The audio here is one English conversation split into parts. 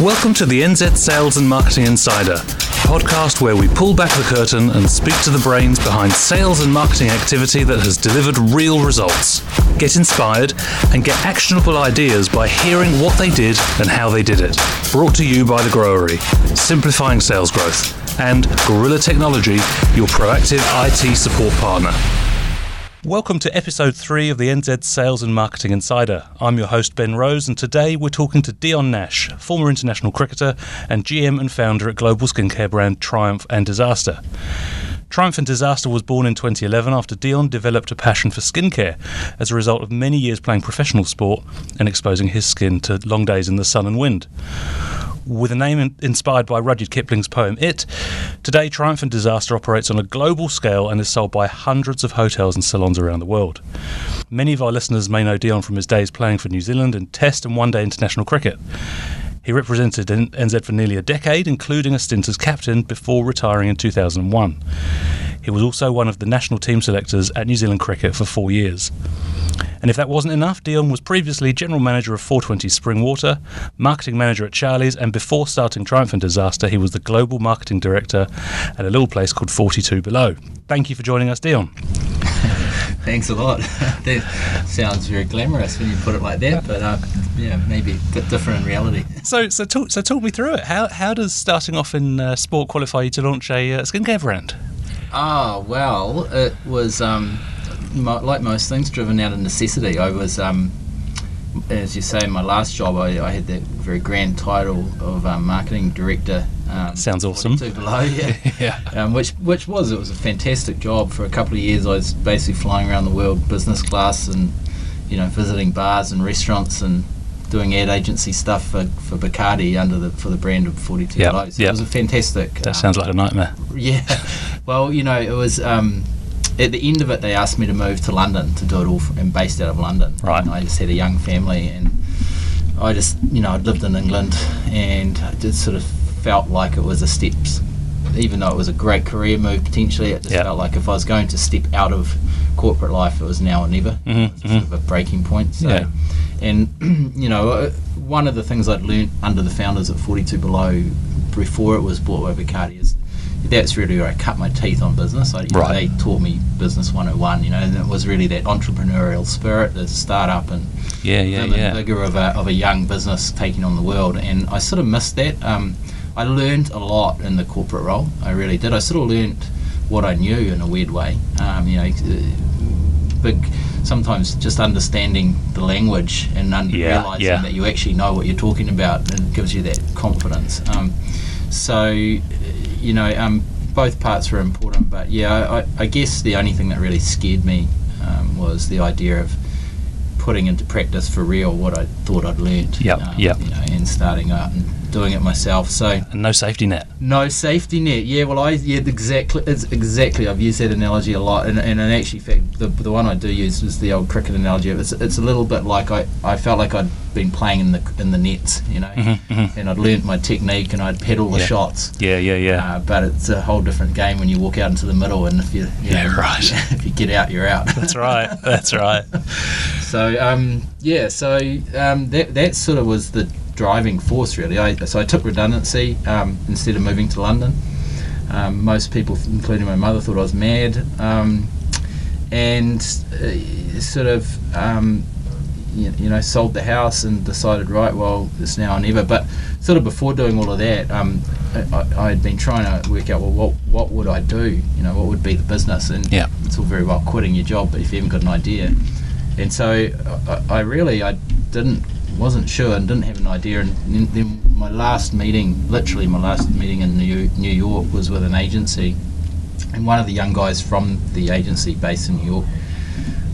Welcome to the NZ Sales and Marketing Insider, a podcast where we pull back the curtain and speak to the brains behind sales and marketing activity that has delivered real results. Get inspired and get actionable ideas by hearing what they did and how they did it. Brought to you by The Growery, simplifying sales growth, and Gorilla Technology, your proactive IT support partner. Welcome to episode 3 of the NZ Sales and Marketing Insider. I'm your host Ben Rose, and today we're talking to Dion Nash, former international cricketer and GM and founder at global skincare brand Triumph and Disaster. Triumph and Disaster was born in 2011 after Dion developed a passion for skincare as a result of many years playing professional sport and exposing his skin to long days in the sun and wind. With a name inspired by Rudyard Kipling's poem It, today Triumph and Disaster operates on a global scale and is sold by hundreds of hotels and salons around the world. Many of our listeners may know Dion from his days playing for New Zealand in Test and One Day International Cricket. He represented NZ for nearly a decade, including a stint as captain before retiring in 2001. He was also one of the national team selectors at New Zealand Cricket for 4 years. And if that wasn't enough, Dion was previously general manager of 420 Springwater, marketing manager at Charlie's, and before starting Triumph and Disaster, he was the global marketing director at a little place called 42 Below. Thank you for joining us, Dion. Thanks a lot. That sounds very glamorous when you put it like that, but maybe a bit different in reality. So talk me through it. How does starting off in sport qualify you to launch a skincare brand? Well, it was like most things, driven out of necessity. I was, as you say, in my last job, I had that very grand title of marketing director. Sounds awesome. Below, yeah. Which was a fantastic job for a couple of years. I was basically flying around the world, business class, and visiting bars and restaurants and doing ad agency stuff for Bacardi for the brand of 42 Below. So it was a fantastic. That sounds like a nightmare. Yeah. Well, it was. At the end of it, they asked me to move to London to do it all, and based out of London. Right. And I just had a young family, and I just, I'd lived in England, and I just sort of felt like it was a steps, even though it was a great career move potentially. It just felt like if I was going to step out of corporate life, it was now or never. Mm-hmm. It's sort of a breaking point. So. Yeah. And one of the things I'd learnt under the founders at 42 Below before it was bought by Bacardi is. That's really where I cut my teeth on business. They taught me Business 101, and it was really that entrepreneurial spirit, the startup and vigour of a young business taking on the world. And I sort of missed that. I learned a lot in the corporate role. I really did. I sort of learned what I knew in a weird way. Sometimes just understanding the language and realising that you actually know what you're talking about, and it gives you that confidence. Both parts were important, but I guess the only thing that really scared me was the idea of putting into practice for real what I thought I'd learned. And starting out and doing it myself. So and no safety net. No safety net. Yeah, well, exactly. It's exactly. I've used that analogy a lot, and in actual fact, the one I do use is the old cricket analogy. It's a little bit like I felt like I'd been playing in the nets, mm-hmm, mm-hmm. And I'd learnt my technique and I'd hit all the shots. Yeah. But it's a whole different game when you walk out into the middle, and if if you get out, you're out. That's right. So that sort of was the driving force, really. So I took redundancy instead of moving to London. Most people, including my mother, thought I was mad, sold the house and decided, right, well, it's now or never. But sort of before doing all of that, I had been trying to work out, well, what would I do? What would be the business? And it's all very well quitting your job, but if you haven't got an idea. And so I wasn't sure and didn't have an idea. And then my last meeting in New York was with an agency, and one of the young guys from the agency based in New York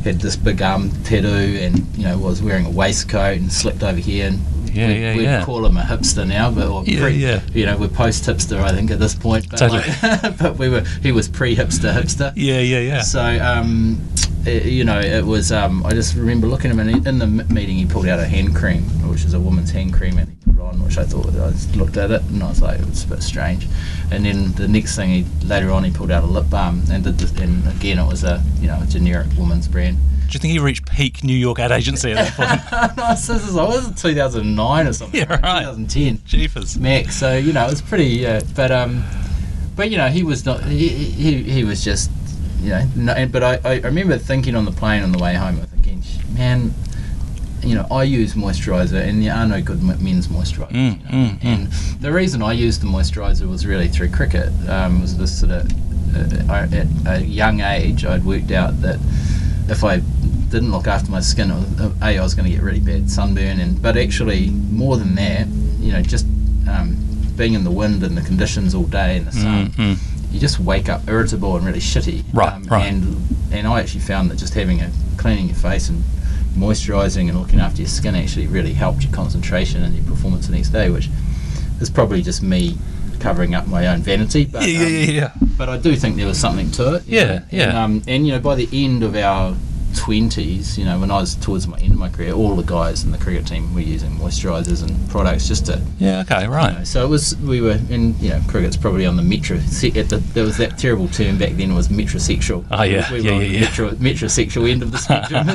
had this big tattoo, and was wearing a waistcoat and slicked over here, and we'd call him a hipster now, but we're post hipster I think at this point, but totally. But he was pre hipster. So it was, I just remember looking at him, and in the meeting he pulled out a hand cream, which is a woman's hand cream, and he put it on, which I thought, I just looked at it and I was like, it's a bit strange. And then the next thing, later on he pulled out a lip balm, and again it was a generic woman's brand. Do you think he reached peak New York ad agency at that point? No, this was 2009 or something. Yeah, right. 2010. Jeepers. Max, so, it was pretty, but, he was not, he was just, no, but I remember thinking on the plane on the way home, I'm thinking, man, I use moisturiser, and there are no good men's moisturisers. And the reason I used the moisturiser was really through cricket. It was this sort of, at a young age, I'd worked out that if I didn't look after my skin, I was going to get really bad sunburn, but actually more than that, just being in the wind and the conditions all day in the sun, you just wake up irritable and really shitty. Right. And I actually found that just having cleaning your face and moisturising and looking after your skin actually really helped your concentration and your performance the next day, which is probably just me covering up my own vanity, but but I do think there was something to it. And by the end of our 20s, when I was towards my end of my career, all the guys in the cricket team were using moisturisers and products just to so it was, we were in, cricket's probably on the there was that terrible term back then, was metrosexual. Metrosexual end of the spectrum.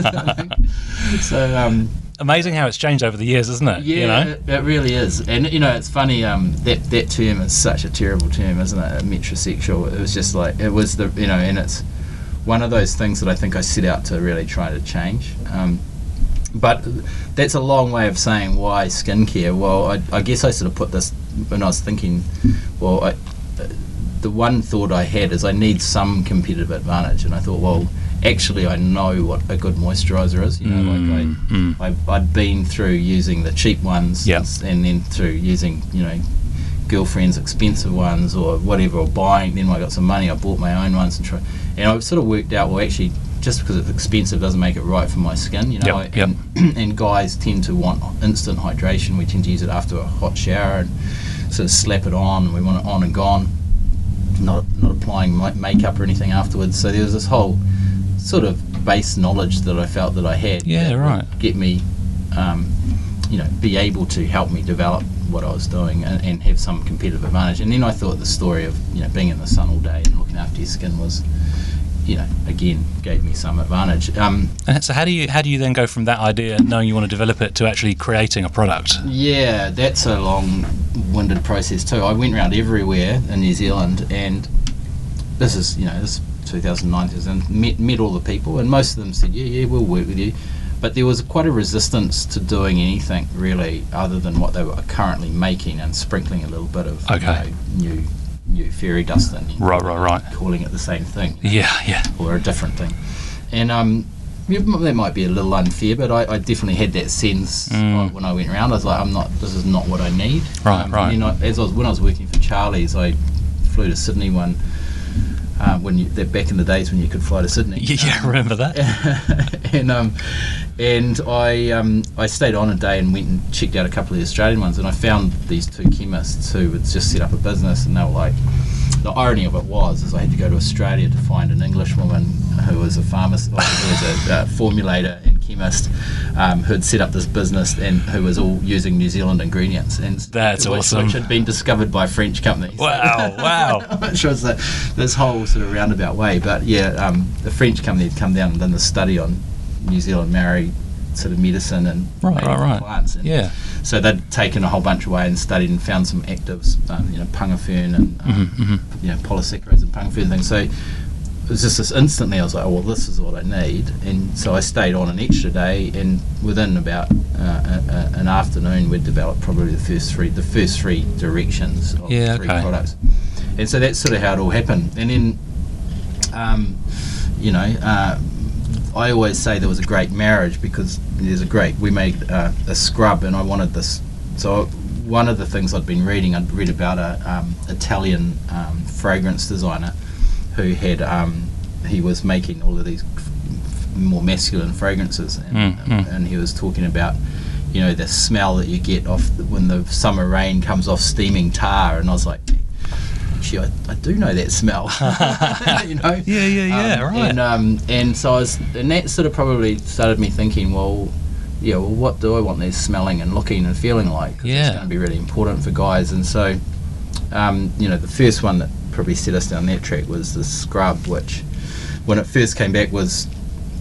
So amazing how it's changed over the years, isn't it? Yeah, it really is. And it's funny, that term is such a terrible term, isn't it? Metrosexual. It was just like, it was the, and it's one of those things that I think I set out to really try to change. But that's a long way of saying why skincare. Well, I guess I sort of put this when I was thinking, the one thought I had is I need some competitive advantage, and I thought, actually I know what a good moisturiser is, I'd been through using the cheap ones, and then through using girlfriend's expensive ones or whatever, or buying, then when I got some money I bought my own ones, and I've sort of worked out, actually just because it's expensive doesn't make it right for my skin, and guys tend to want instant hydration. We tend to use it after a hot shower and sort of slap it on, we want it on and gone, not applying makeup or anything afterwards. So there was this whole sort of base knowledge that I felt that I had, get me, be able to help me develop what I was doing and have some competitive advantage. And then I thought the story of being in the sun all day and looking after your skin was, again gave me some advantage. So how do you then go from that idea, knowing you want to develop it, to actually creating a product? Yeah, that's a long-winded process too. I went around everywhere in New Zealand, and this is 2009, and met all the people, and most of them said, yeah, we'll work with you. But there was quite a resistance to doing anything really other than what they were currently making and sprinkling a little bit of new fairy dust in. Right. Calling it the same thing. Yeah. Or a different thing. And that might be a little unfair, but I definitely had that sense when I went around. I was like, this is not what I need. Right. When I was working for Charlie's, I flew to Sydney back in the days when you could fly to Sydney. Yeah, I remember that. And I stayed on a day and went and checked out a couple of the Australian ones, and I found these two chemists who had just set up a business, and they were like, the irony of it was I had to go to Australia to find an English woman who was a pharmacist, who was a formulator and chemist, who had set up this business and who was all using New Zealand ingredients. And that's awesome. Which had been discovered by French companies. Wow. Which was this whole sort of roundabout way. But yeah, the French company had come down and done the study on New Zealand Maori sort of medicine and plants. And so they'd taken a whole bunch away and studied and found some actives, punga fern and polysaccharides and punga fern things. So it was just this, instantly I was like, this is what I need. And so I stayed on an extra day, and within about an afternoon we'd developed probably the first three directions of three products. And so that's sort of how it all happened. And then I always say there was a great marriage, because we made a scrub, and I wanted this. So one of the things I'd read about a Italian fragrance designer who had, he was making all of these more masculine fragrances, and he was talking about, the smell that you get off when the summer rain comes off steaming tar, and I was like, actually, I do know that smell. You know? Yeah, right. And so I was, and that sort of probably started me thinking, well, yeah, well, what do I want these smelling and looking and feeling like? 'Cause it's going to be really important for guys. And so, you know, the first one that probably set us down that track was the scrub, which when it first came back was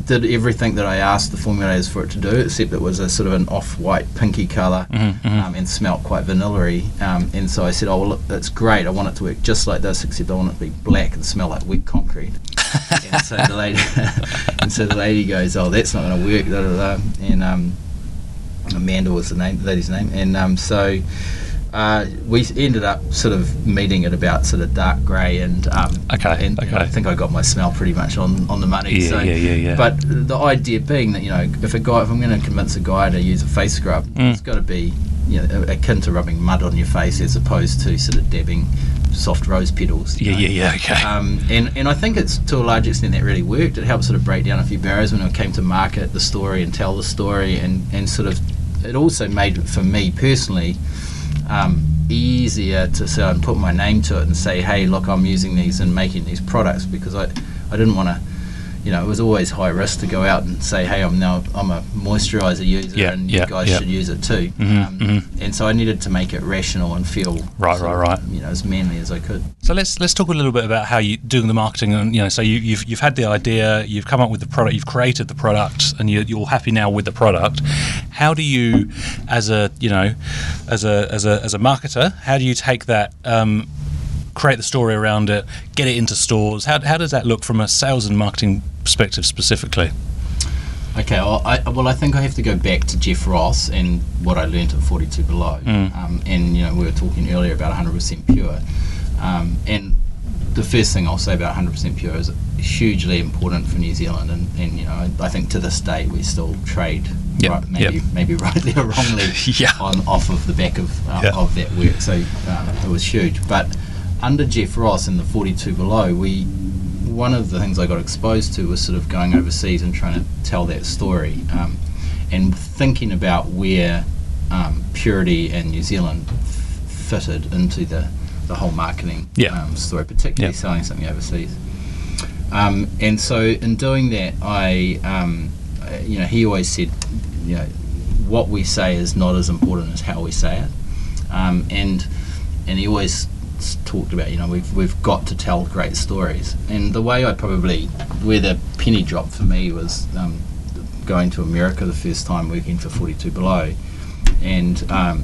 did everything that I asked the formulators for it to do, except it was a sort of an off-white pinky colour, and smelt quite vanilla-y. And so I said, oh, well, look, that's great, I want it to work just like this, except I want it to be black and smell like wet concrete. And so the lady goes, oh, that's not going to work, da, da, da. And Amanda was the name, the lady's name. And so we ended up sort of meeting at about sort of dark grey, and you know, I think I got my smell pretty much on the money. Yeah. But the idea being that, you know, if I'm going to convince a guy to use a face scrub, it's got to be, you know, akin to rubbing mud on your face as opposed to sort of dabbing soft rose petals. And I think it's to a large extent that really worked. It helped sort of break down a few barriers when I came to market the story and tell the story, and sort of it also made it for me personally easier to sort of put my name to it and say, hey, look, I'm using these and making these products, because I didn't want to, you know, it was always high risk to go out and say, hey, I'm a moisturizer user, and you guys should use it too. And so I needed to make it rational and feel right, you know, as manly as I could. So let's talk a little bit about how you doing the marketing, and you know, so you've had the idea, you've come up with the product, you've created the product, and you're happy now with the product. How do you, as a marketer, how do you take that? Create the story around it, get it into stores. How does that look from a sales and marketing perspective specifically? Okay, well, I think I have to go back to Jeff Ross and what I learnt at 42 Below. And you know, we were talking earlier about 100% pure. And the first thing I'll say about 100% pure is hugely important for New Zealand, and you know, I think to this day we still trade maybe rightly or wrongly off of the back of that work. So it was huge, but. Under Jeff Ross in the 42 Below, one of the things I got exposed to was sort of going overseas and trying to tell that story, and thinking about where purity and New Zealand fitted into the whole marketing story, particularly selling something overseas. And so in doing that, I you know, he always said, you know, what we say is not as important as how we say it, and he always talked about, you know, we've got to tell great stories. And the way I probably where the penny dropped for me was going to America the first time, working for 42 Below, and I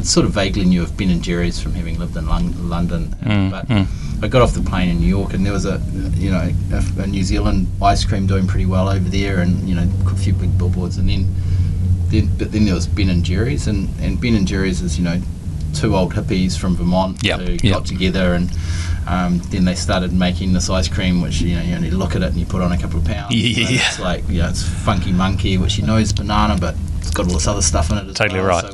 sort of vaguely knew of Ben and Jerry's from having lived in London, but I got off the plane in New York, and there was a New Zealand ice cream doing pretty well over there, and you know, a few big billboards, and then there was Ben and Jerry's, and Ben and Jerry's is, you know, two old hippies from Vermont who got together, and then they started making this ice cream, which, you know, you only look at it and you put on a couple of pounds. It's like, you know, it's Funky Monkey, which you know is banana, but it's got all this other stuff in it as well. So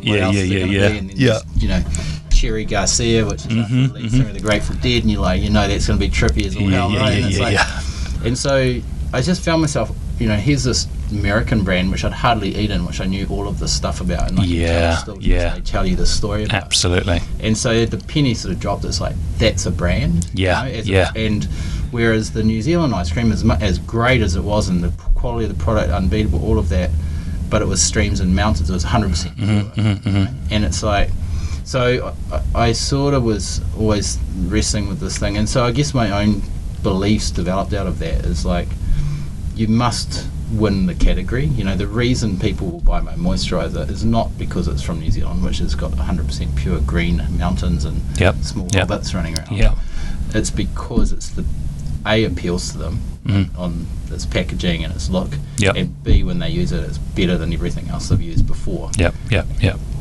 what else is it gonna be? And then there's, you know, Cherry Garcia, which is like the lead singer of the Grateful Dead, and you're like, you know, that's going to be trippy as all hell, right? And so I just found myself, you know, here's this American brand which I'd hardly eaten, which I knew all of this stuff about, and I tell you the story about. Absolutely. And so the penny sort of dropped. It's like, that's a brand. And whereas the New Zealand ice cream, as great as it was, and the quality of the product unbeatable, all of that, but it was streams and mountains. It was 100% pure. And it's like, so I sort of was always wrestling with this thing, and so I guess my own beliefs developed out of that is like, you must win the category. You know, the reason people will buy my moisturiser is not because it's from New Zealand, which has got 100% pure green mountains and small rabbits running around. It's because it's the A, appeals to them on its packaging and its look, and B, when they use it, it's better than everything else they've used before.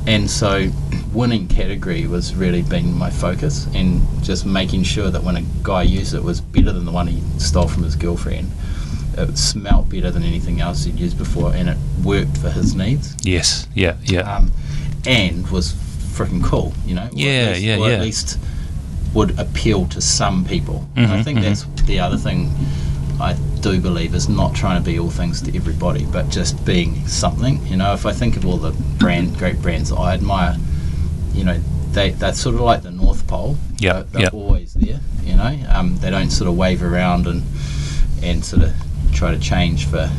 And so winning category was really been my focus, and just making sure that when a guy used it was better than the one he stole from his girlfriend. It smelled better than anything else he'd used before, and it worked for his needs. And was freaking cool, you know. At least would appeal to some people. And I think that's the other thing I do believe is not trying to be all things to everybody, but just being something. You know, if I think of all the great brands that I admire, you know, they're sort of like the North north pole. Yeah, they're always there, you know. They don't sort of wave around and sort of try to change for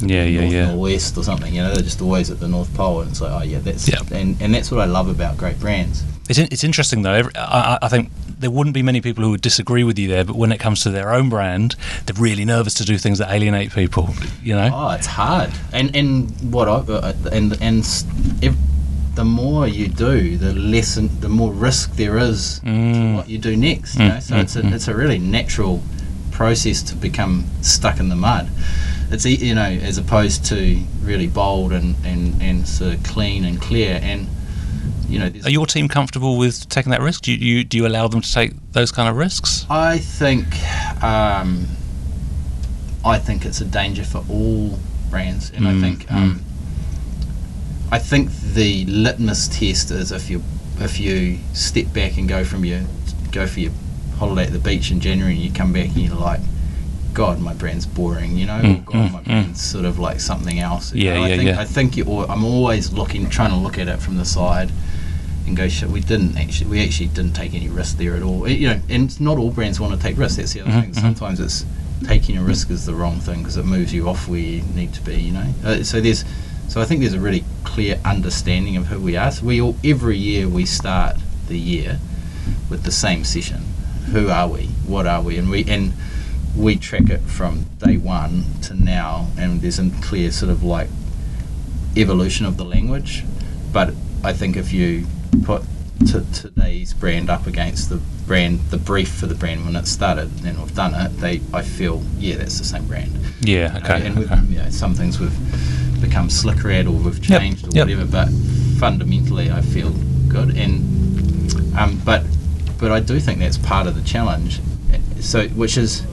north or west or something, you know. They're just always at the north pole, and it's like, oh yeah, that's and that's what I love about great brands. It's interesting though. I think there wouldn't be many people who would disagree with you there, but when it comes to their own brand, they're really nervous to do things that alienate people, you know. Oh, it's hard. And the more you do, the more risk there is to what you do next, you know? So it's a really natural process to become stuck in the mud. It's, you know, as opposed to really bold and sort of clean and clear. And you know, are your team comfortable with taking that risk? Do you allow them to take those kind of risks? I think it's a danger for all brands, and I think the litmus test is if you step back and go for your holiday at the beach in January and you come back and you're like, God, my brand's boring, you know, or God, my brand's sort of like something else. I think I'm always trying to look at it from the side and go, shit, we actually didn't take any risk there at all. You know, and not all brands want to take risks. That's the other thing. Sometimes it's taking a risk is the wrong thing because it moves you off where you need to be, you know. So I think there's a really clear understanding of who we are. So every year we start the year with the same session. Who are we? What are we? And we track it from day one to now, and there's a clear sort of like evolution of the language. But I think if you put today's brand up against the brief for the brand when it started, and we've done it, I feel that's the same brand. Yeah, okay. You know, and okay. You know, some things we've become slicker at, or we've changed or whatever, but fundamentally I feel good. And but I do think that's part of the challenge. So which is,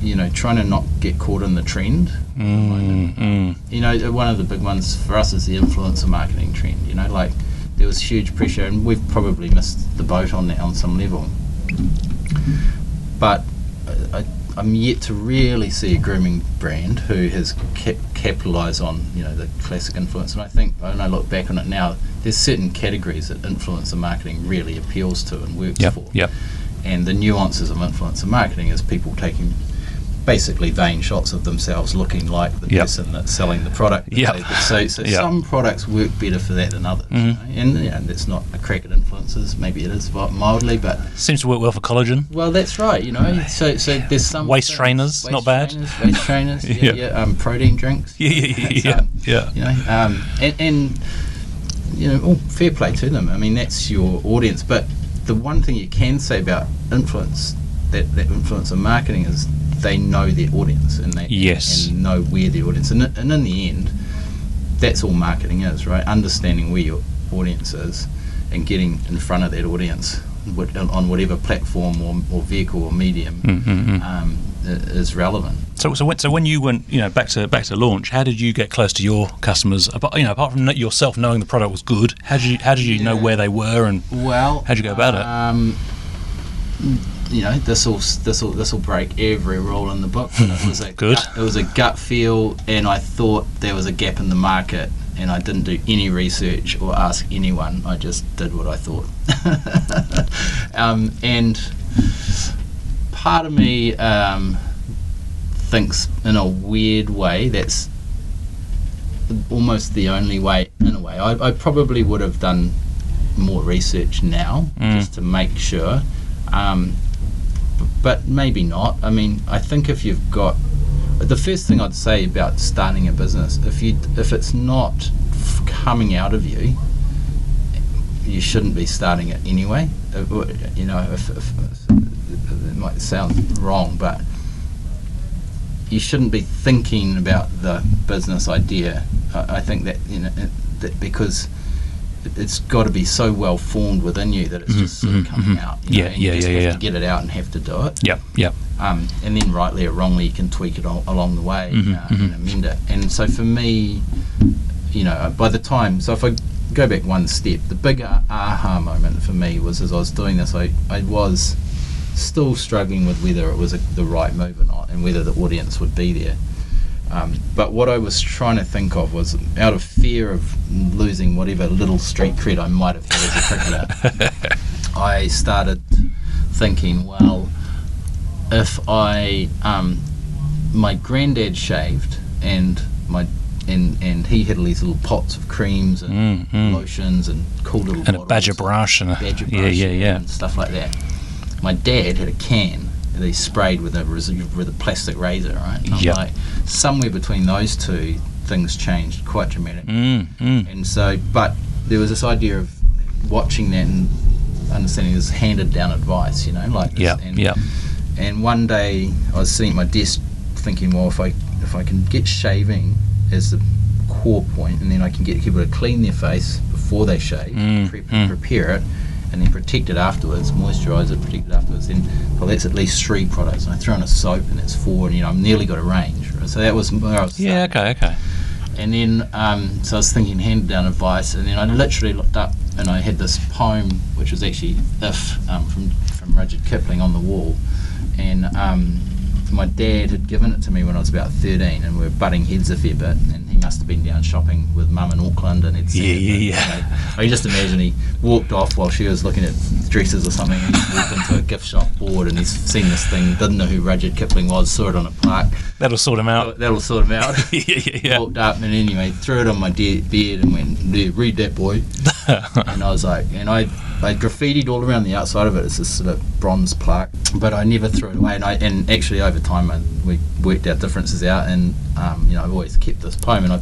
you know, trying to not get caught in the trend. You know, one of the big ones for us is the influencer marketing trend. You know, like there was huge pressure, and we've probably missed the boat on that on some level. But I'm yet to really see a grooming brand who has capitalised on, you know, the classic influence. And I think when I look back on it now, there's certain categories that influencer marketing really appeals to and works for. Yep. And the nuances of influencer marketing is people taking basically vain shots of themselves looking like the person that's selling the product. Some products work better for that than others. You know? And you know, that's not a crack at influencers. Maybe it is mildly, but seems to work well for collagen. Well, that's right. You know, so there's some waist trainers, not bad. Protein drinks. You know, and you know, fair play to them. I mean, that's your audience, but the one thing you can say about influence that influencer marketing is, they know their audience and they know where their audience, and in the end that's all marketing is, right? Understanding where your audience is and getting in front of that audience on whatever platform or vehicle or medium is relevant. So when you went, you know, back to launch, how did you get close to your customers? You know, apart from yourself knowing the product was good, how did you know where they were, and how did you go about it? You know, this will break every rule in the book. It was a good. It was a gut feel, and I thought there was a gap in the market, and I didn't do any research or ask anyone. I just did what I thought. And part of me thinks, in a weird way, that's almost the only way. In a way, I probably would have done more research now just to make sure. But maybe not. I mean, I think if you've got, the first thing I'd say about starting a business, if it's not coming out of you, you shouldn't be starting it anyway. You know, if it might sound wrong, but you shouldn't be thinking about the business idea. I think that, you know, that because it's got to be so well formed within you that it's just sort of coming out. You know, you just have to get it out and have to do it. And then, rightly or wrongly, you can tweak it all along the way and amend it. And so, for me, you know, by the time, so if I go back one step, the big aha moment for me was as I was doing this, I was still struggling with whether it was the right move or not, and whether the audience would be there. But what I was trying to think of was, out of fear of losing whatever little street cred I might have had as a cricketer, I started thinking, well, if I my granddad shaved, and he had all these little pots of creams and lotions and cool little bottles, a badger brush and a badger brush and stuff like that. My dad had a can that he sprayed with a plastic razor, right? And I'm like, somewhere between those two, things changed quite dramatically. And so, but there was this idea of watching that and understanding this handed down advice, you know, like this. And one day I was sitting at my desk thinking, well, if I can get shaving as the core point, and then I can get people to clean their face before they shave, prepare it, and then protect it afterwards, moisturise it, protect it afterwards, then, well, that's at least three products. And I throw in a soap, and that's four, and, you know, I've nearly got a range. Right? So that was where I was starting. Okay. And then, so I was thinking handed down advice, and then I literally looked up, and I had this poem, which was actually "If" from Rudyard Kipling on the wall, and my dad had given it to me when I was about 13, and we were butting heads a fair bit, and he must have been down shopping with mum in Auckland and had seen it. I can just imagine he walked off while she was looking at dresses or something, and he walked into a gift shop bored, and he's seen this thing, didn't know who Rudyard Kipling was, saw it on a plaque. That'll sort him out. Walked up, and anyway, threw it on my bed and went, "Yeah, read that, boy." And I was like, and I graffitied all around the outside of it. It's this sort of bronze plaque, but I never threw it away. And actually, over time, we worked our differences out, and you know, I've always kept this poem. And I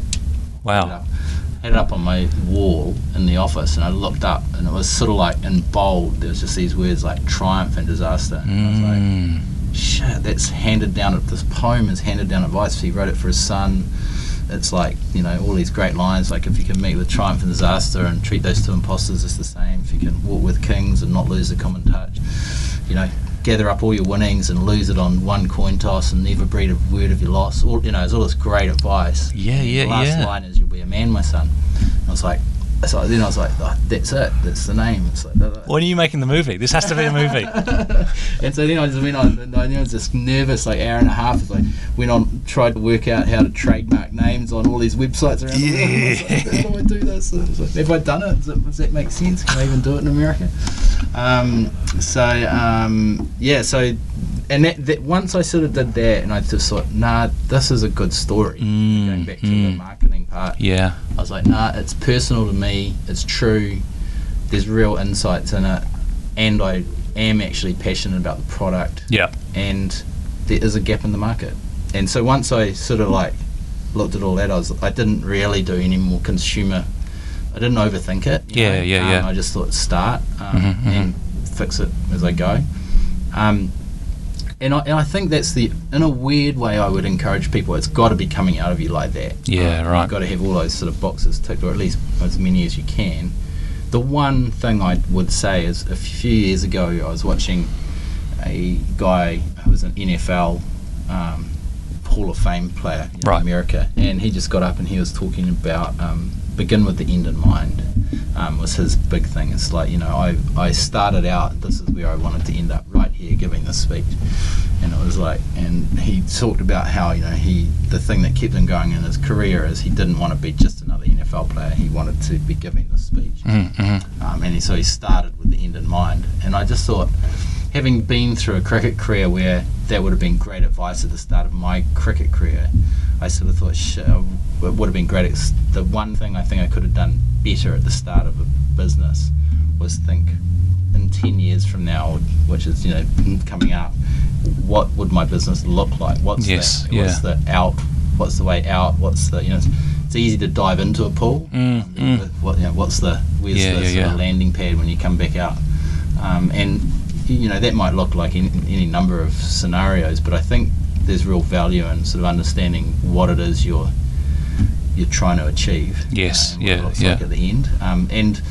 had it up on my wall in the office, and I looked up, and it was sort of like in bold. There was just these words like "Triumph and Disaster." And I was like, "Shit, that's handed down. This poem is handed down advice. He wrote it for his son." It's like, you know, all these great lines, like, if you can meet with triumph and disaster and treat those two impostors as the same, if you can walk with kings and not lose the common touch, you know, gather up all your winnings and lose it on one coin toss and never breathe a word of your loss. All, you know, it's all this great advice. The last line is, "You'll be a man, my son." And I was like, so then I was like, oh, that's it, that's the name. It's like, when are you making the movie? This has to be a movie. And so then I was just nervous, like hour and a half. It's like, went on, tried to work out how to trademark names on all these websites around the world. I was like, how do I do this? Like, have I done it? Does that make sense? Can I even do it in America? And that once I sort of did that, and I just thought, nah, this is a good story. Going back to the marketing part, I was like, nah, it's personal to me, it's true, there's real insights in it, and I am actually passionate about the product, and there is a gap in the market. And so once I sort of like looked at all that, I didn't really do any more consumer, I didn't overthink it, I just thought start and fix it as I go. And I think that's in a weird way, I would encourage people, it's got to be coming out of you like that. You've got to have all those sort of boxes ticked, or at least as many as you can. The one thing I would say is, a few years ago, I was watching a guy who was an NFL Hall of Fame player in America, and he just got up and he was talking about begin with the end in mind, was his big thing. It's like, you know, I started out, this is where I wanted to end up, right here giving this speech. And it was like, and he talked about how, you know, the thing that kept him going in his career is he didn't want to be just another NFL player, he wanted to be giving this speech. So he started with the end in mind. And I just thought, having been through a cricket career where that would have been great advice at the start of my cricket career, I sort of thought, shit, it would have been great. The one thing I think I could have done better at the start of a business was think, in 10 years from now, which is, you know, coming up, what would my business look like? What's the way out? What's the, you know, it's easy to dive into a pool. Where's the landing pad when you come back out? And you know, that might look like any number of scenarios, but I think there's real value in sort of understanding what it is you're trying to achieve. Like at the end, and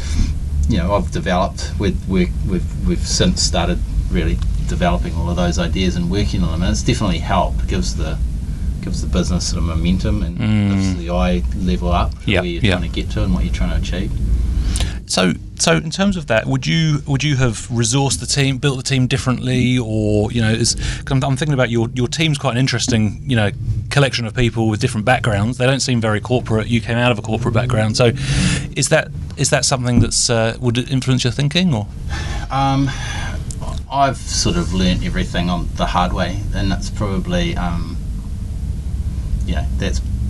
you know, I've developed. We've since started really developing all of those ideas and working on them, and it's definitely helped. It gives the business sort of momentum and gives the eye level up where you're trying to get to and what you're trying to achieve. So in terms of that, would you have resourced the team, built the team differently, or, you know, I'm thinking about your team's quite an interesting, you know, collection of people with different backgrounds. They don't seem very corporate. You came out of a corporate background, so is that Is that something that's would it influence your thinking, or? I've sort of learnt everything on the hard way, and that's probably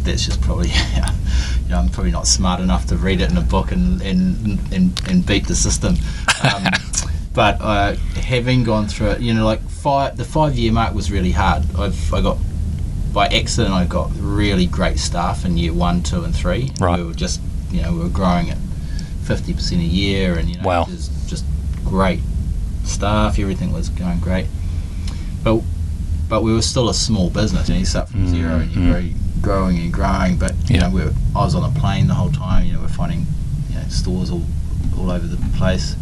that's just probably I'm probably not smart enough to read it in a book and beat the system. But having gone through it, the 5-year mark was really hard. I got by accident, I got really great staff in year 1, 2, and 3. Right. We were just, we were growing at 50% a year, and wow. It was just great staff. Everything was going great, but we were still a small business. You start from zero, and you're very growing and growing. But I was on a plane the whole time. We're finding stores all over the place.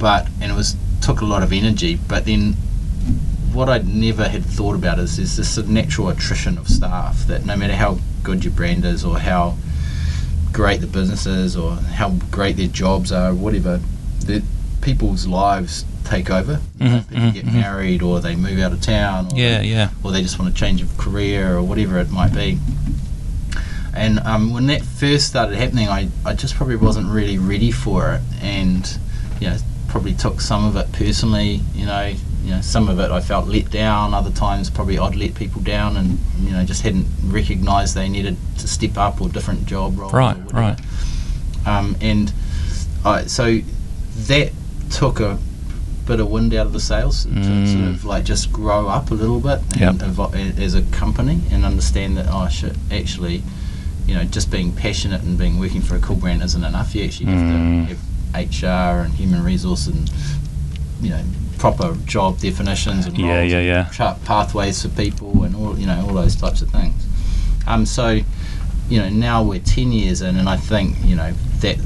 But it took a lot of energy. But then, what I'd never had thought about is there's this natural attrition of staff, that no matter how good your brand is or how great the business is or how great their jobs are, whatever, that people's lives take over. People get married, or they move out of town, or or they just want to change of career or whatever it might be. And when that first started happening, I just probably wasn't really ready for it, and probably took some of it personally. Some of it I felt let down, other times probably I'd let people down and just hadn't recognised they needed to step up or different job roles. Right. So that took a bit of wind out of the sails to sort of just grow up a little bit and as a company, and understand that actually just being passionate and working for a cool brand isn't enough. You actually have to have HR and human resource and proper job definitions and roles, sharp pathways for people, and all those types of things. So now we're 10 years in, and I think that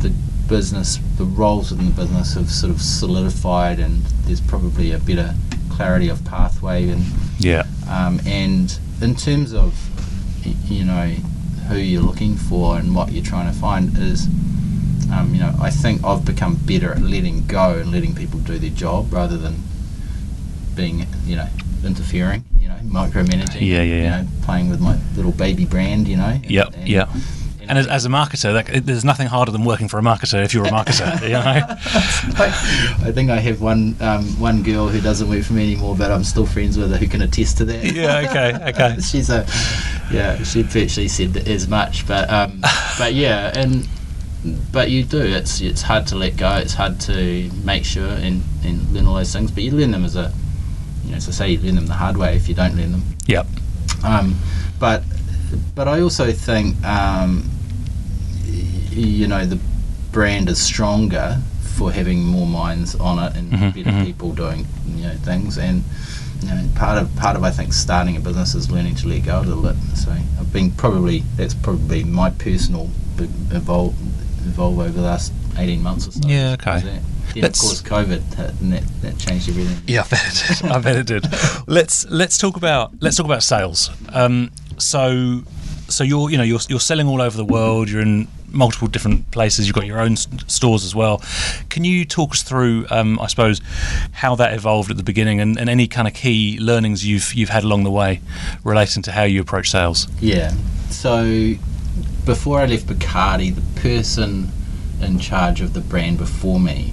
the business, the roles within the business have sort of solidified, and there's probably a better clarity of pathway. And and in terms of who you're looking for and what you're trying to find is, I think I've become better at letting go and letting people do their job rather than being, interfering, micromanaging, playing with my little baby brand, And as a marketer, there's nothing harder than working for a marketer if you're a marketer. I think I have one girl who doesn't work for me anymore, but I'm still friends with her, who can attest to that. Okay. She virtually said that as much, but you do. It's hard to let go. It's hard to make sure and learn all those things. But you learn them you learn them the hard way if you don't learn them. But I also think the brand is stronger for having more minds on it and better people doing things. And part of I think starting a business is learning to let go a little bit. So I've been probably my personal evolve over the last 18 months or so. Of course, COVID hit, and that changed everything. I bet it did. Let's talk about sales. So you're selling all over the world. You're in multiple different places. You've got your own stores as well. Can you talk us through, I suppose, how that evolved at the beginning, and any kind of key learnings you've had along the way relating to how you approach sales? So before I left Bacardi, the person in charge of the brand before me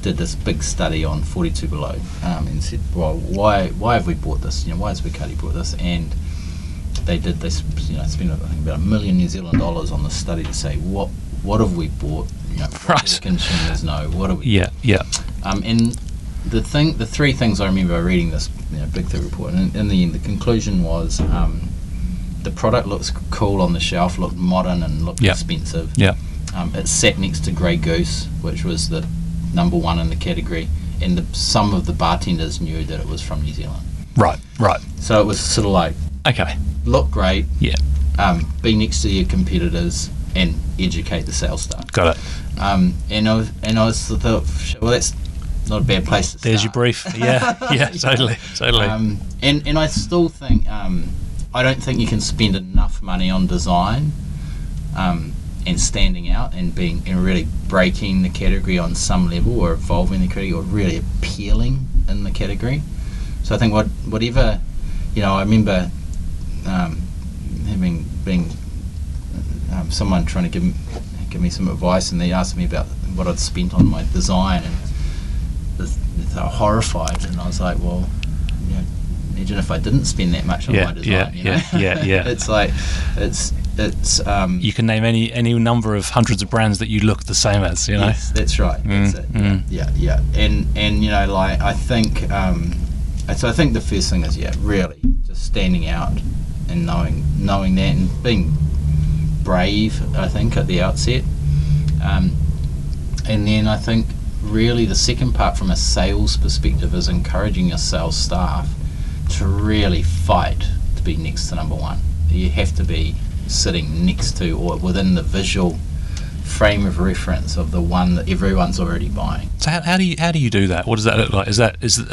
did this big study on 42 Below and said, well, why have we bought this? Why has Bacardi bought this? And they spent about $1 million on this study to say, what have we bought? What do the consumers know? What are we? And the three things I remember reading this big thing report, and in the end, the conclusion was, the product looks cool on the shelf, looked modern, and looked expensive. It sat next to Grey Goose, which was the number one in the category, and some of the bartenders knew that it was from New Zealand. Right. So it was sort of like, look great, be next to your competitors, and educate the sales staff. Got it. And I was thought, well, that's not a bad place to start. There's your brief. Totally. And I still think, I don't think you can spend enough money on design and standing out and really breaking the category on some level, or evolving the category, or really appealing in the category. So I think whatever, I remember having been someone trying to give me some advice, and they asked me about what I'd spent on my design, and they were horrified. And I was like, well, you know, imagine if I didn't spend that much on my design. Yeah. It's like, it's you can name any number of hundreds of brands that you look the same as, you know. Yes, that's right. That's it. Yeah. And you know, like, I think so I think the first thing is, yeah, really just standing out and knowing that, and being brave, I think, at the outset. And then I think really the second part from a sales perspective is encouraging your sales staff to really fight to be next to number one. You have to be sitting next to or within the visual frame of reference of the one that everyone's already buying. So how do you do that? What does that look like? Are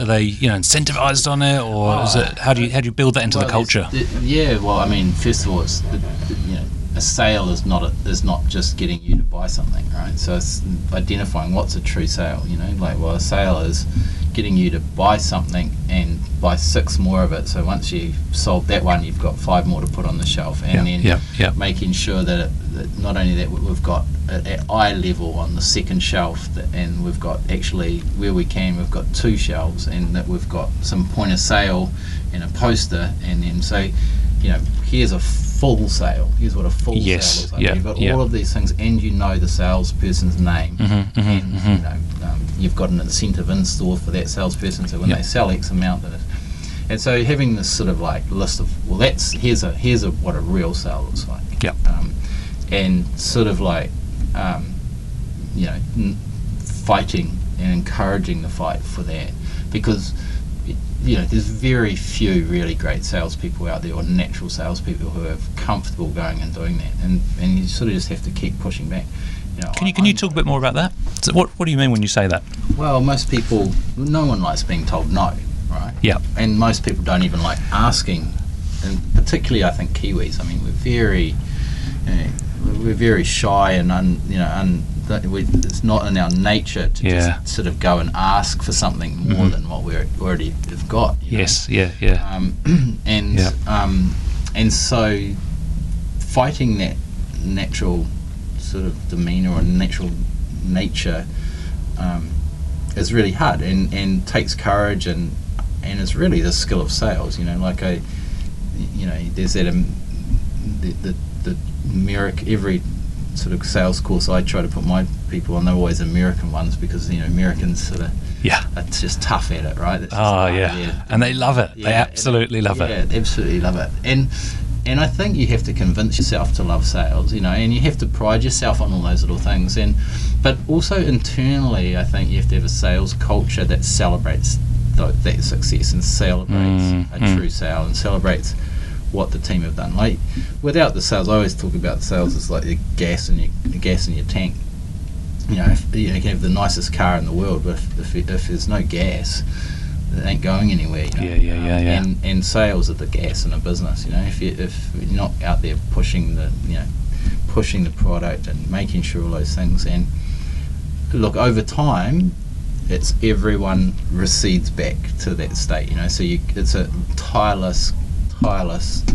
they, you know, incentivized on it, or is it how do you build that into the culture? I mean, first of all, it's you know, a sale is not just getting you to buy something, right? So it's identifying what's a true sale. You know, like, well, a sale is getting you to buy something and buy 6 more of it, so once you've sold that one, you've got 5 more to put on the shelf, and making sure that not only that we've got at eye level on the second shelf, and we've got, actually where we can, we've got 2 shelves, and that we've got some point of sale and a poster, and then say, you know, here's a full sale. Here's what a full sale looks like. You've got all of these things, and you know the salesperson's name, and you know, you've got an incentive in store for that salesperson. So when they sell X amount, and so having this sort of like list of, well, that's here's what a real sale looks like. And sort of like you know, fighting and encouraging the fight for that, because, you know, there's very few really great salespeople out there, or natural salespeople who are comfortable going and doing that, and you sort of just have to keep pushing back. You know, can you talk a bit more about that? So what do you mean when you say that? Well, most people, no one likes being told no, right? Yeah. And most people don't even like asking, and particularly I think Kiwis. I mean, we're very shy and it's not in our nature to just sort of go and ask for something more than what we already have got. You know? Yes. And so fighting that natural sort of demeanour or natural nature is really hard, and takes courage, and it's really the skill of sales. You know, like there's that the Merrick every sort of sales course I try to put my people on, they're always American ones, because, you know, Americans sort of are just tough at it, right? And they love it. They absolutely love it. Yeah, absolutely love it. And I think you have to convince yourself to love sales, you know, and you have to pride yourself on all those little things. But also internally, I think you have to have a sales culture that celebrates that success, and celebrates a true sale, and celebrates what the team have done. Like, without the sales, I always talk about sales as like the gas in your tank. You know, you can have the nicest car in the world, but if there's no gas, it ain't going anywhere. You know? Yeah. And sales are the gas in a business. You know, if you're not out there pushing the product and making sure all those things. And look, over time, it's everyone recedes back to that state. You know, so it's a tireless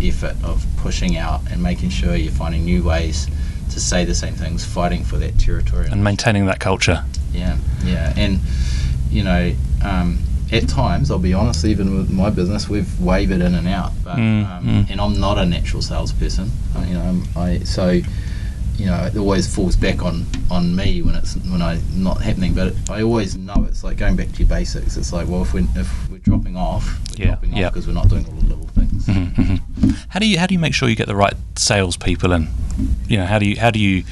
effort of pushing out and making sure you're finding new ways to say the same things, fighting for that territory and maintaining that culture. And you know, at times, I'll be honest, even with my business, we've wavered in and out, but and I'm not a natural salesperson, you know, so you know, it always falls back on me when I not happening. But I always know it's like going back to your basics. It's like, well, if we're dropping off, because we're not doing all the little things. How do you make sure you get the right salespeople in? You know, how do you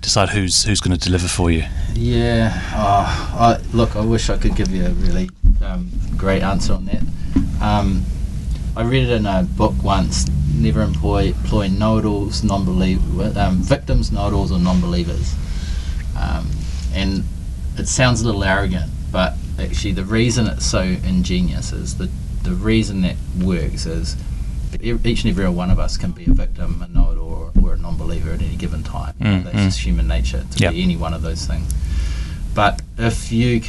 decide who's going to deliver for you? I wish I could give you a really great answer on that. I read it in a book once. Never employ know-it-alls, victims, know-it-alls, or non-believers. And it sounds a little arrogant, but actually the reason it's so ingenious is that the reason that works is each and every one of us can be a victim, a know-it-all, or a non-believer at any given time. That's just human nature to be any one of those things. But if you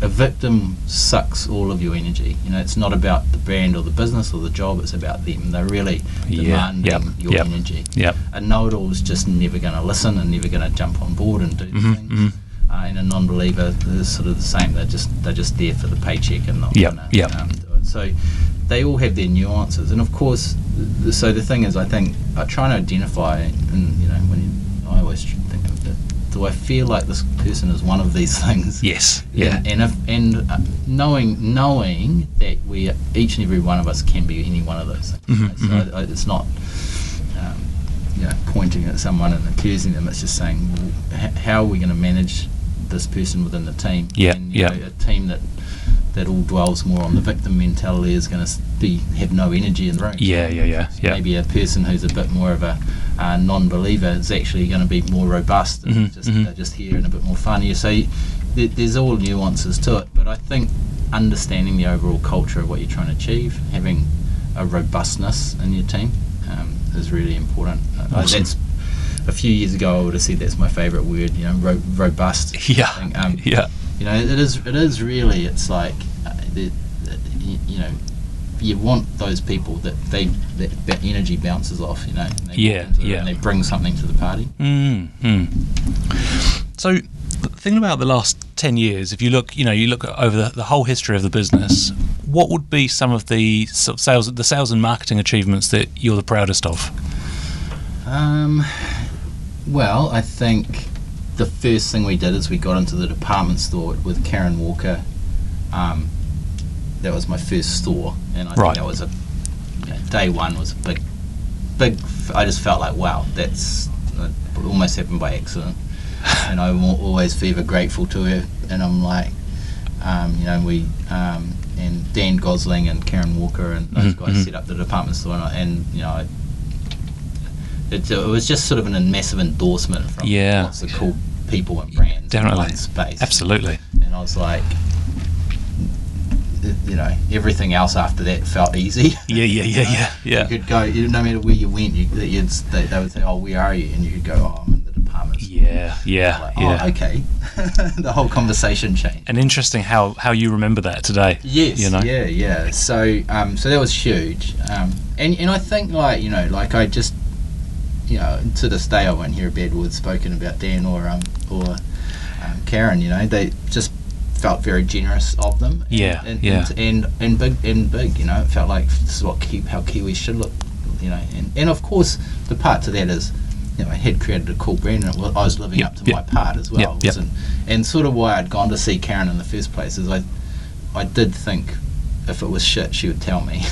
a victim sucks all of your energy. You know, it's not about the brand or the business or the job, it's about them. They're really demanding your energy. A know-it-all is just never going to listen and never going to jump on board and do things. And a non-believer is sort of the same. They're just there for the paycheck and not going to do it. So they all have their nuances. And of course, so the thing is, I think, I try to identify, and you know, I always think of it, do I feel like this person is one of these things? Yes. Yeah. And knowing that we each and every one of us can be any one of those things. Right? So it's not pointing at someone and accusing them. It's just saying, how are we going to manage this person within the team? Yeah. And, you know, a team that all dwells more on the victim mentality is going to have no energy in the room. So maybe a person who's a bit more of a non-believer is actually going to be more robust and just here and a bit more funnier. So there's all nuances to it, but I think understanding the overall culture of what you're trying to achieve, having a robustness in your team is really important. That's a few years ago I would have said that's my favourite word. You know, robust. You know, it is really, it's like, you know, you want those people that energy bounces off, you know. And and they bring something to the party. So, thinking about the last 10 years, if you look over the whole history of the business, what would be some of the sales and marketing achievements that you're the proudest of? Well, I think the first thing we did is we got into the department store with Karen Walker. That was my first store, and I think that was day one was a big. I just felt like, wow, that's almost happened by accident, and I'm always forever grateful to her. And I'm like, and Dan Gosling and Karen Walker and those guys set up the department store, It was just sort of a massive endorsement from lots of cool people and brands in one space. Absolutely. And I was like, you know, everything else after that felt easy. Yeah. You could go, no matter where you went, they would say, oh, where are you? And you could go, oh, I'm in the department store. Oh, okay. The whole conversation changed. And interesting how you remember that today. Yes, you know? Yeah. So that was huge. And I think, like, you know, like I just, you know, to this day I won't hear a bad word spoken about Dan or Karen. You know, they just felt very generous of them. And big. You know, it felt like this is how Kiwis should look. You know, and of course the part to that is, you know, I had created a cool brand, and I was living up to my part as well. And sort of why I'd gone to see Karen in the first place is I did think, if it was shit, she would tell me.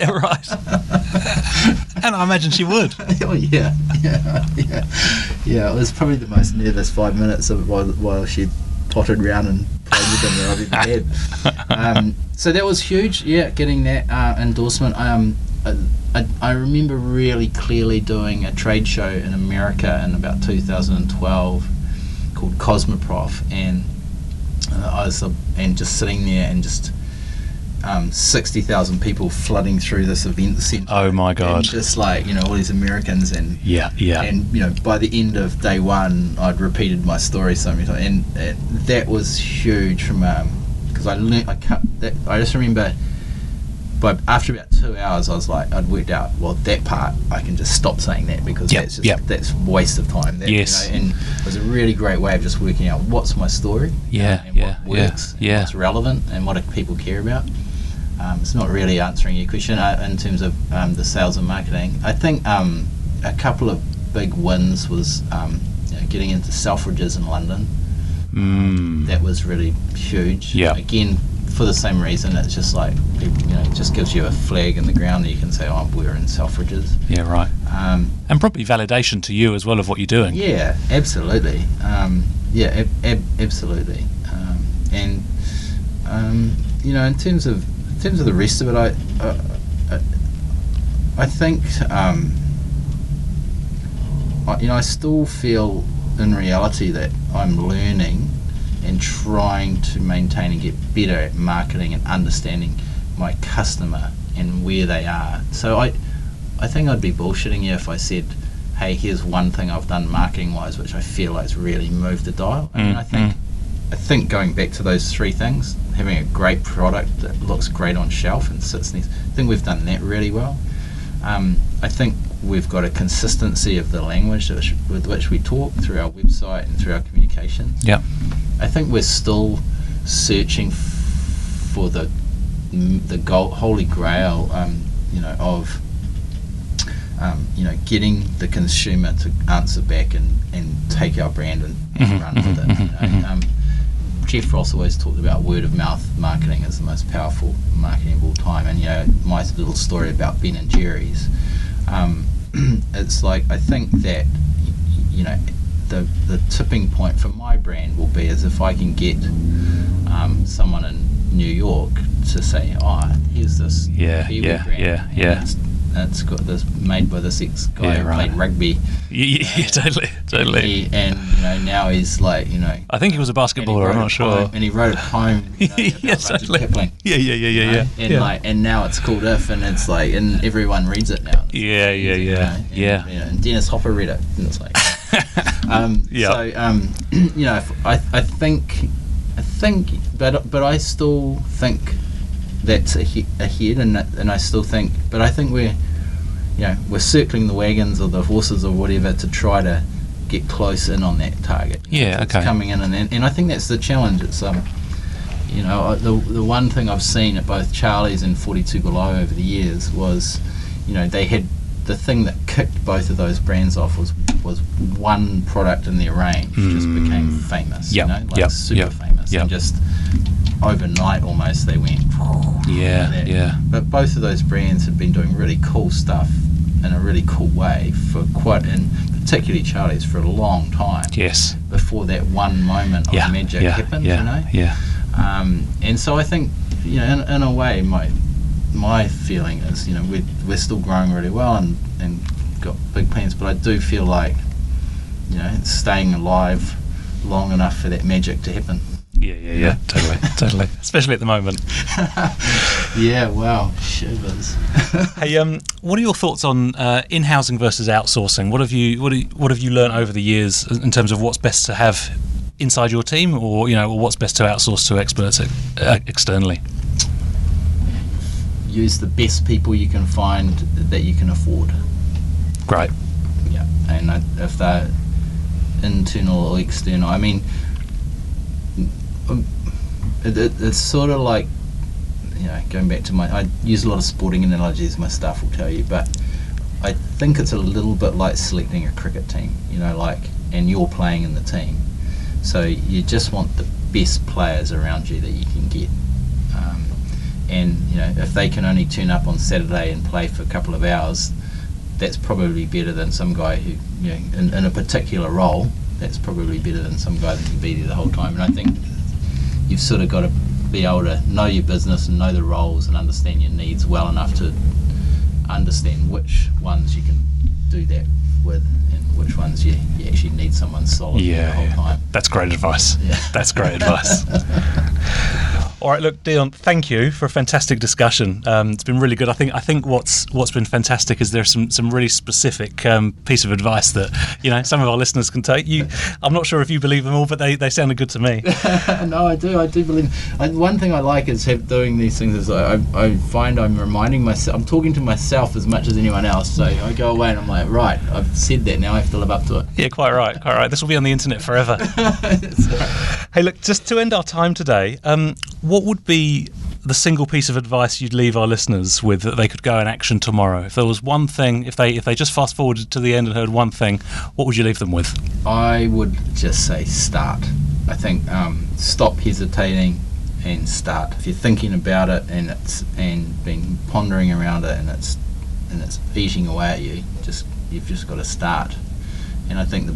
Right. And I imagine she would. It was probably the most nervous 5 minutes of while she potted round and played with them that I've ever had. So that was huge. Getting that endorsement. I remember really clearly doing a trade show in America in about 2012 called Cosmoprof, and just sitting there and just. 60,000 people flooding through this event centre. Oh my God! And just like, you know, all these Americans and you know, by the end of day one, I'd repeated my story so many times, and that was huge from because I just remember, but after about 2 hours, I was like, I'd worked out, well, that part I can just stop saying that because that's waste of time. You know, and it was a really great way of just working out what's my story, and what works, and what's relevant, and what do people care about. It's not really answering your question in terms of the sales and marketing. I think a couple of big wins was getting into Selfridges in London. That was really huge. Again, for the same reason, it's just like, you know, it just gives you a flag in the ground that you can say, oh, we're in Selfridges. And probably validation to you as well of what you're doing. Absolutely. You know, in terms of the rest of it, I think, I still feel in reality that I'm learning and trying to maintain and get better at marketing and understanding my customer and where they are. So I think I'd be bullshitting you if I said, hey, here's one thing I've done marketing-wise which I feel has really moved the dial. I mean, I think I think going back to those three things, having a great product that looks great on shelf and sits there, I think we've done that really well. I think we've got a consistency of the language with which we talk through our website and through our communications. Yeah, I think we're still searching for the gold, holy grail, you know, of you know, getting the consumer to answer back and take our brand and run with it. You know? Jeff Ross always talked about word of mouth marketing as the most powerful marketing of all time, and you know, my little story about Ben and Jerry's. It's like, I think that, you know, the tipping point for my brand will be as if I can get someone in New York to say, oh, here's this brand. It's got this made by this ex guy who played rugby. Totally. And you know, now he's like, you know, I think he was a basketballer. I'm not sure. And he wrote a poem. You know, Rudyard Kipling. And like, and now it's called If, and it's like, and everyone reads it now. You know, and Dennis Hopper read it, and it's like, So you know, I think, but I still think that's ahead, and I still think, but I think we're, you know, we're circling the wagons or the horses or whatever to try to get close in on that target. It's coming in, and I think that's the challenge. It's you know, the one thing I've seen at both Charlie's and 42 Below over the years was, you know, they had the thing that kicked both of those brands off was one product in their range just became famous. Famous. And just overnight almost they went but both of those brands have been doing really cool stuff in a really cool way for quite, and particularly Charlie's, for a long time before that one moment of magic happened. And so I think, you know, in a way my feeling is, you know, we're still growing really well and got big plans, but I do feel like, you know, it's staying alive long enough for that magic to happen. Totally. Especially at the moment. Shivers. Hey, what are your thoughts on in-housing versus outsourcing? What have you learned over the years in terms of what's best to have inside your team, or you know, or what's best to outsource to experts externally? Use the best people you can find that you can afford. Great. Yeah, and if they're internal or external, I mean. It's sort of like, you know, going back to I use a lot of sporting analogies, my staff will tell you, but I think it's a little bit like selecting a cricket team, you know, like, and you're playing in the team, so you just want the best players around you that you can get, and you know, if they can only turn up on Saturday and play for a couple of hours, that's probably better than some guy who, you know, in a particular role, that's probably better than some guy that can be there the whole time. And I think you've sort of got to be able to know your business and know the roles and understand your needs well enough to understand which ones you can do that with and which ones you actually need someone solid the whole time. That's great advice. All right, look, Dion, thank you for a fantastic discussion. It's been really good. I think what's been fantastic is there's some really specific piece of advice that, you know, some of our listeners can take. I'm not sure if you believe them all, but they sounded good to me. No, I do believe. One thing I like is doing these things is I find I'm reminding myself, I'm talking to myself as much as anyone else. So I go away and I'm like, right, I've said that, now I have to live up to it. Yeah, quite right. This will be on the internet forever. Right. Hey, look, just to end our time today, what would be the single piece of advice you'd leave our listeners with that they could go in action tomorrow? If there was one thing, if they just fast forwarded to the end and heard one thing, what would you leave them with? I would just say start. I think stop hesitating and start. If you're thinking about it and been pondering around it and it's eating away at you, you've just got to start. And I think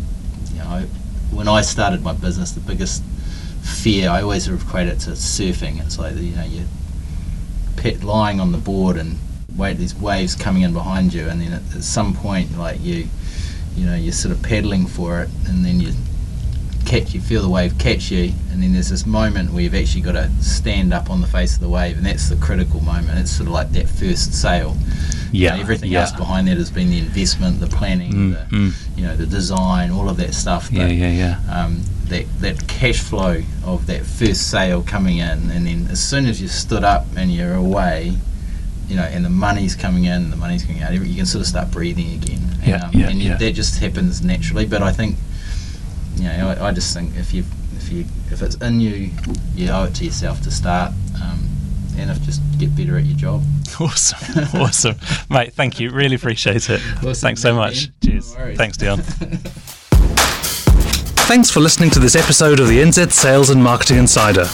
when I started my business, the biggest fear, I always equate it to surfing. It's like, you know, you're lying on the board and these waves coming in behind you, and then at some point, like you know, you're sort of paddling for it, and then you catch you, feel the wave catch you, and then there's this moment where you've actually got to stand up on the face of the wave, and that's the critical moment. It's sort of like that first sail. Yeah. You know, everything else behind that has been the investment, the planning, you know, the design, all of that stuff. But, that cash flow of that first sail coming in, and then as soon as you've stood up and you're away, you know, and the money's coming in, the money's coming out, you can sort of start breathing again. And, that just happens naturally. But I think, you know, I just think if it's in you, you owe it to yourself to start. And just get better at your job. Awesome, awesome. Mate, thank you. Really appreciate it. Awesome. Thanks so much. Man. Cheers. No worries. Thanks, Dion. Thanks for listening to this episode of the NZ Sales and Marketing Insider.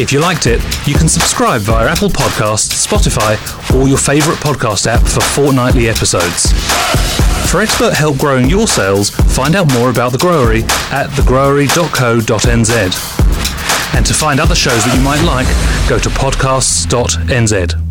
If you liked it, you can subscribe via Apple Podcasts, Spotify, or your favourite podcast app for fortnightly episodes. For expert help growing your sales, find out more about The Growery at thegrowery.co.nz. And to find other shows that you might like, go to podcasts.nz.